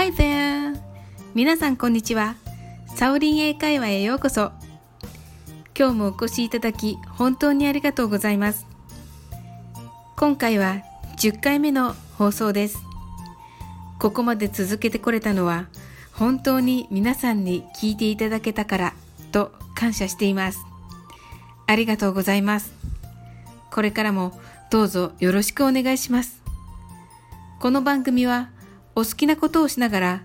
Hi there! 皆さんこんにちは。サオリン英会話へようこそ。今日もお越しいただき本当にありがとうございます。今回は10回目の放送です。ここまで続けてこれたのは本当に皆さんに聞いていただけたからと感謝しています。ありがとうございます。これからもどうぞよろしくお願いします。この番組はお好きなことをしながら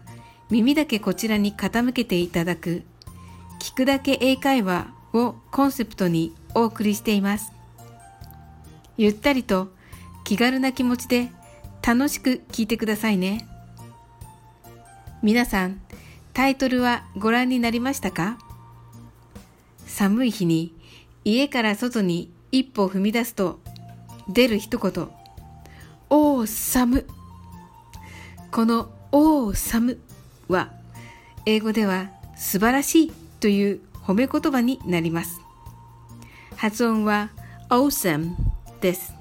耳だけこちらに傾けていただく聞くだけ英会話をコンセプトにお送りしています。ゆったりと気軽な気持ちで楽しく聞いてくださいね。皆さん、タイトルはご覧になりましたか？寒い日に家から外に一歩踏み出すと出る一言、おー寒。このおー寒は英語では素晴らしいという褒め言葉になります。発音は awesome です。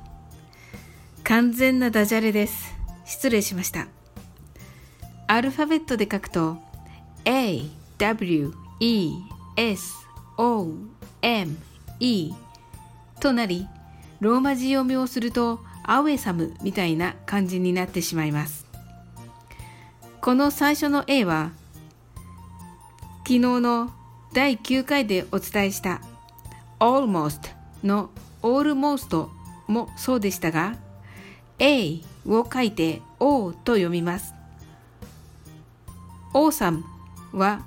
完全なダジャレです。失礼しました。アルファベットで書くと A W E S O M E となり、ローマ字読みをするとアウェサムみたいな感じになってしまいます。この最初の A は昨日の第9回でお伝えした almost の almost もそうでしたが、A を書いて O と読みます。Awesome は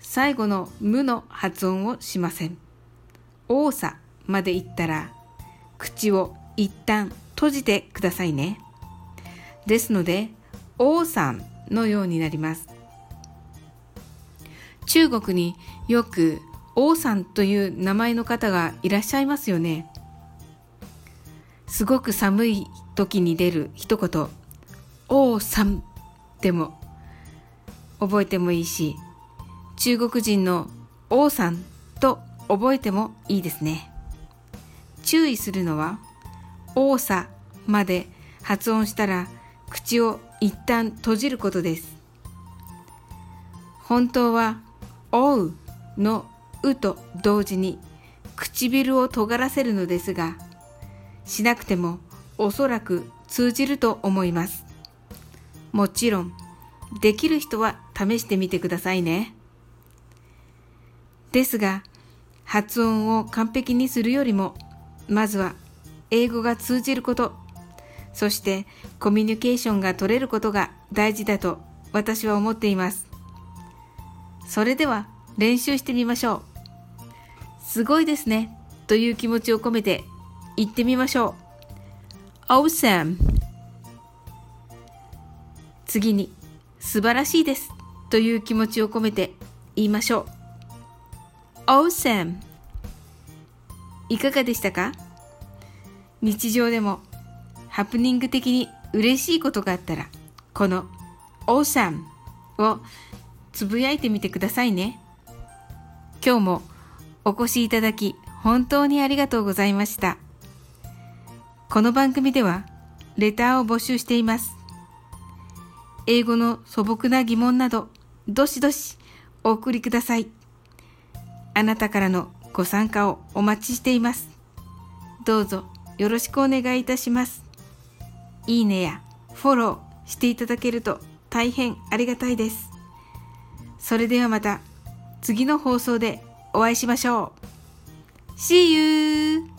最後の無の発音をしません。多さまでいったら口を一旦閉じてくださいね。ですので Awesome のようになります。中国によく Awesome という名前の方がいらっしゃいますよね。すごく寒い時に出る一言、Awesome でも覚えてもいいし、中国人のAwesomeと覚えてもいいですね。注意するのは、おーさまで発音したら口を一旦閉じることです。本当は、おうのうと同時に唇を尖らせるのですが、しなくてもおそらく通じると思います。もちろんできる人は試してみてくださいね。ですが発音を完璧にするよりもまずは英語が通じること、そしてコミュニケーションが取れることが大事だと私は思っています。それでは練習してみましょう。すごいですねという気持ちを込めて言ってみましょう。 Awesome。 次に素晴らしいですという気持ちを込めて言いましょう。 Awesome。 いかがでしたか？日常でもハプニング的に嬉しいことがあったらこの Awesome をつぶやいてみてくださいね。今日もお越しいただき本当にありがとうございました。この番組ではレターを募集しています。英語の素朴な疑問などどしどしお送りください。あなたからのご参加をお待ちしています。どうぞよろしくお願いいたします。いいねやフォローしていただけると大変ありがたいです。それではまた次の放送でお会いしましょう。See you!